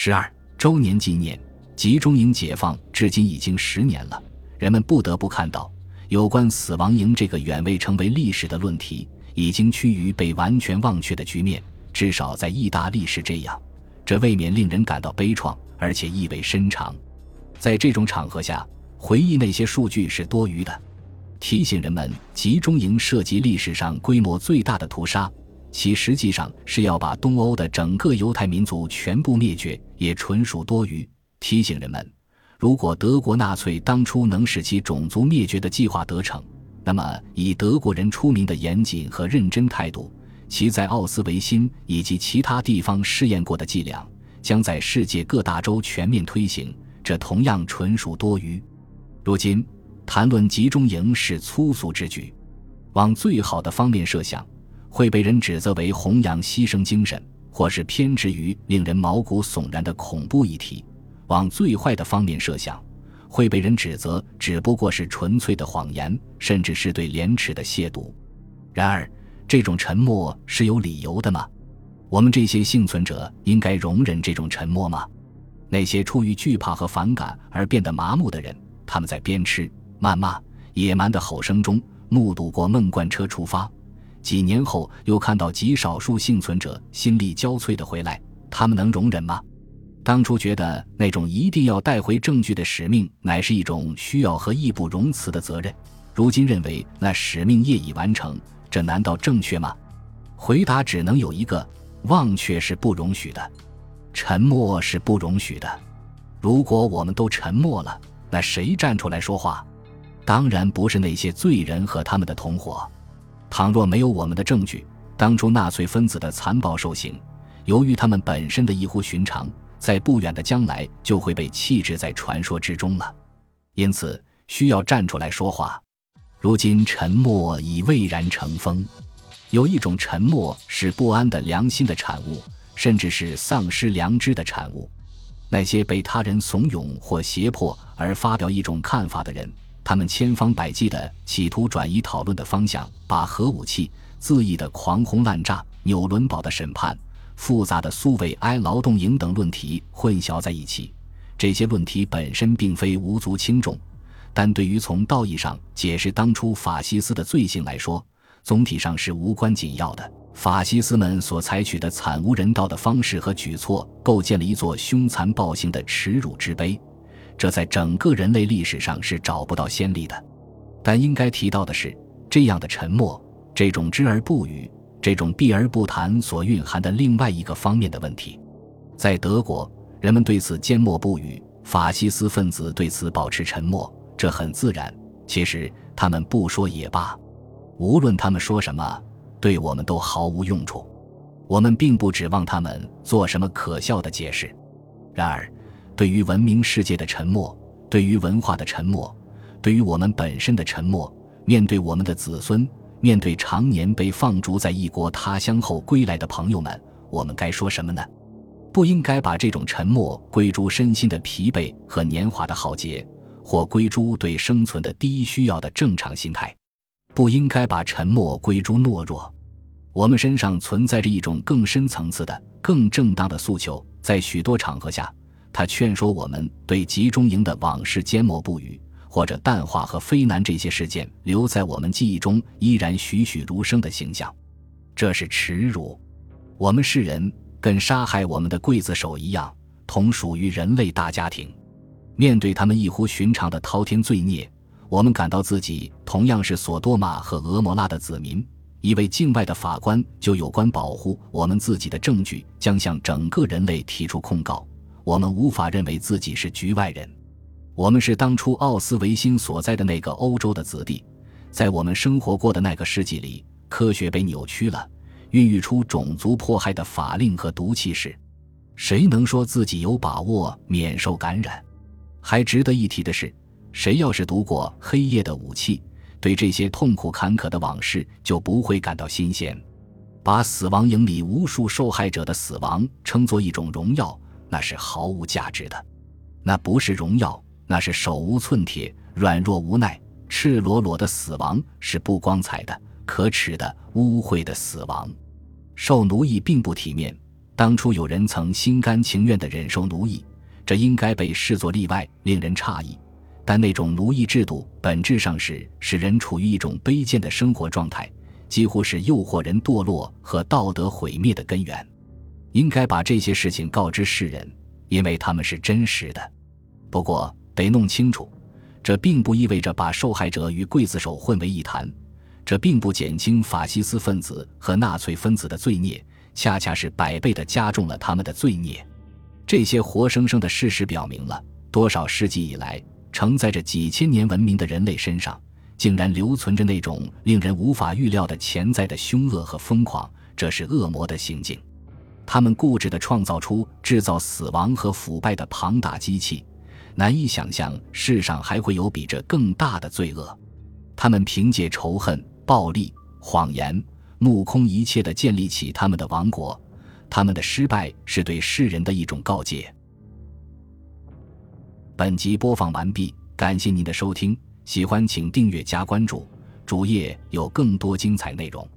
12. 周年纪念，集中营解放至今已经10年了，人们不得不看到，有关死亡营这个远未成为历史的论题，已经趋于被完全忘却的局面，至少在意大利是这样，这未免令人感到悲怆，而且意味深长。在这种场合下，回忆那些数据是多余的。提醒人们，集中营涉及历史上规模最大的屠杀，其实际上是要把东欧的整个犹太民族全部灭绝，也纯属多余。提醒人们，如果德国纳粹当初能使其种族灭绝的计划得逞，那么以德国人出名的严谨和认真态度，其在奥斯维辛以及其他地方试验过的伎俩，将在世界各大洲全面推行，这同样纯属多余。如今谈论集中营是粗俗之举，往最好的方面设想，会被人指责为弘扬牺牲精神，或是偏执于令人毛骨悚然的恐怖议题；往最坏的方面设想，会被人指责只不过是纯粹的谎言，甚至是对廉耻的亵渎。然而，这种沉默是有理由的吗？我们这些幸存者应该容忍这种沉默吗？那些出于惧怕和反感而变得麻木的人，他们在鞭笞、谩骂、野蛮的吼声中目睹过闷罐车出发，几年后又看到极少数幸存者心力交瘁地回来，他们能容忍吗？当初觉得那种一定要带回证据的使命乃是一种需要和义不容辞的责任，如今认为那使命业已完成，这难道正确吗？回答只能有一个：忘却是不容许的，沉默是不容许的。如果我们都沉默了，那谁站出来说话？当然不是那些罪人和他们的同伙。倘若没有我们的证据，当初纳粹分子的残暴受刑，由于他们本身的异乎寻常，在不远的将来就会被弃置在传说之中了。因此需要站出来说话。如今沉默已蔚然成风。有一种沉默是不安的良心的产物，甚至是丧失良知的产物。那些被他人怂恿或胁迫而发表一种看法的人，他们千方百计地企图转移讨论的方向，把核武器、恣意的狂轰滥炸、纽伦堡的审判、复杂的苏维埃劳动营等论题混淆在一起。这些论题本身并非无足轻重，但对于从道义上解释当初法西斯的罪行来说，总体上是无关紧要的。法西斯们所采取的惨无人道的方式和举措，构建了一座凶残暴行的耻辱之碑，这在整个人类历史上是找不到先例的。但应该提到的是，这样的沉默，这种知而不语，这种避而不谈所蕴含的另外一个方面的问题。在德国，人们对此缄默不语，法西斯分子对此保持沉默，这很自然，其实他们不说也罢，无论他们说什么，对我们都毫无用处，我们并不指望他们做什么可笑的解释。然而对于文明世界的沉默，对于文化的沉默，对于我们本身的沉默，面对我们的子孙，面对常年被放逐在异国他乡后归来的朋友们，我们该说什么呢？不应该把这种沉默归诸身心的疲惫和年华的浩劫，或归诸对生存的第一需要的正常心态。不应该把沉默归诸懦弱。我们身上存在着一种更深层次的、更正当的诉求，在许多场合下，他劝说我们对集中营的往事缄默不语，或者淡化和非难这些事件留在我们记忆中依然栩栩如生的形象。这是耻辱。我们是人，跟杀害我们的刽子手一样，同属于人类大家庭。面对他们异乎寻常的滔天罪孽，我们感到自己同样是索多玛和俄摩拉的子民。一位境外的法官就有关保护我们自己的证据，将向整个人类提出控告。我们无法认为自己是局外人，我们是当初奥斯维辛所在的那个欧洲的子弟，在我们生活过的那个世纪里，科学被扭曲了，孕育出种族迫害的法令和毒气室。谁能说自己有把握免受感染？还值得一提的是，谁要是读过《黑夜的武器》，对这些痛苦坎坷的往事就不会感到新鲜。把死亡营里无数受害者的死亡称作一种荣耀，那是毫无价值的。那不是荣耀，那是手无寸铁、软弱无奈、赤裸裸的死亡，是不光彩的、可耻的、污秽的死亡。受奴役并不体面，当初有人曾心甘情愿地忍受奴役，这应该被视作例外，令人诧异。但那种奴役制度本质上是使人处于一种卑贱的生活状态，几乎是诱惑人堕落和道德毁灭的根源。应该把这些事情告知世人，因为他们是真实的。不过得弄清楚，这并不意味着把受害者与刽子手混为一谈，这并不减轻法西斯分子和纳粹分子的罪孽，恰恰是百倍地加重了他们的罪孽。这些活生生的事实表明了，多少世纪以来承载着几千年文明的人类身上，竟然留存着那种令人无法预料的潜在的凶恶和疯狂，这是恶魔的行径。他们固执地创造出制造死亡和腐败的庞大机器，难以想象世上还会有比这更大的罪恶。他们凭借仇恨、暴力、谎言，目空一切地建立起他们的王国，他们的失败是对世人的一种告诫。本集播放完毕，感谢您的收听，喜欢请订阅加关注，主页有更多精彩内容。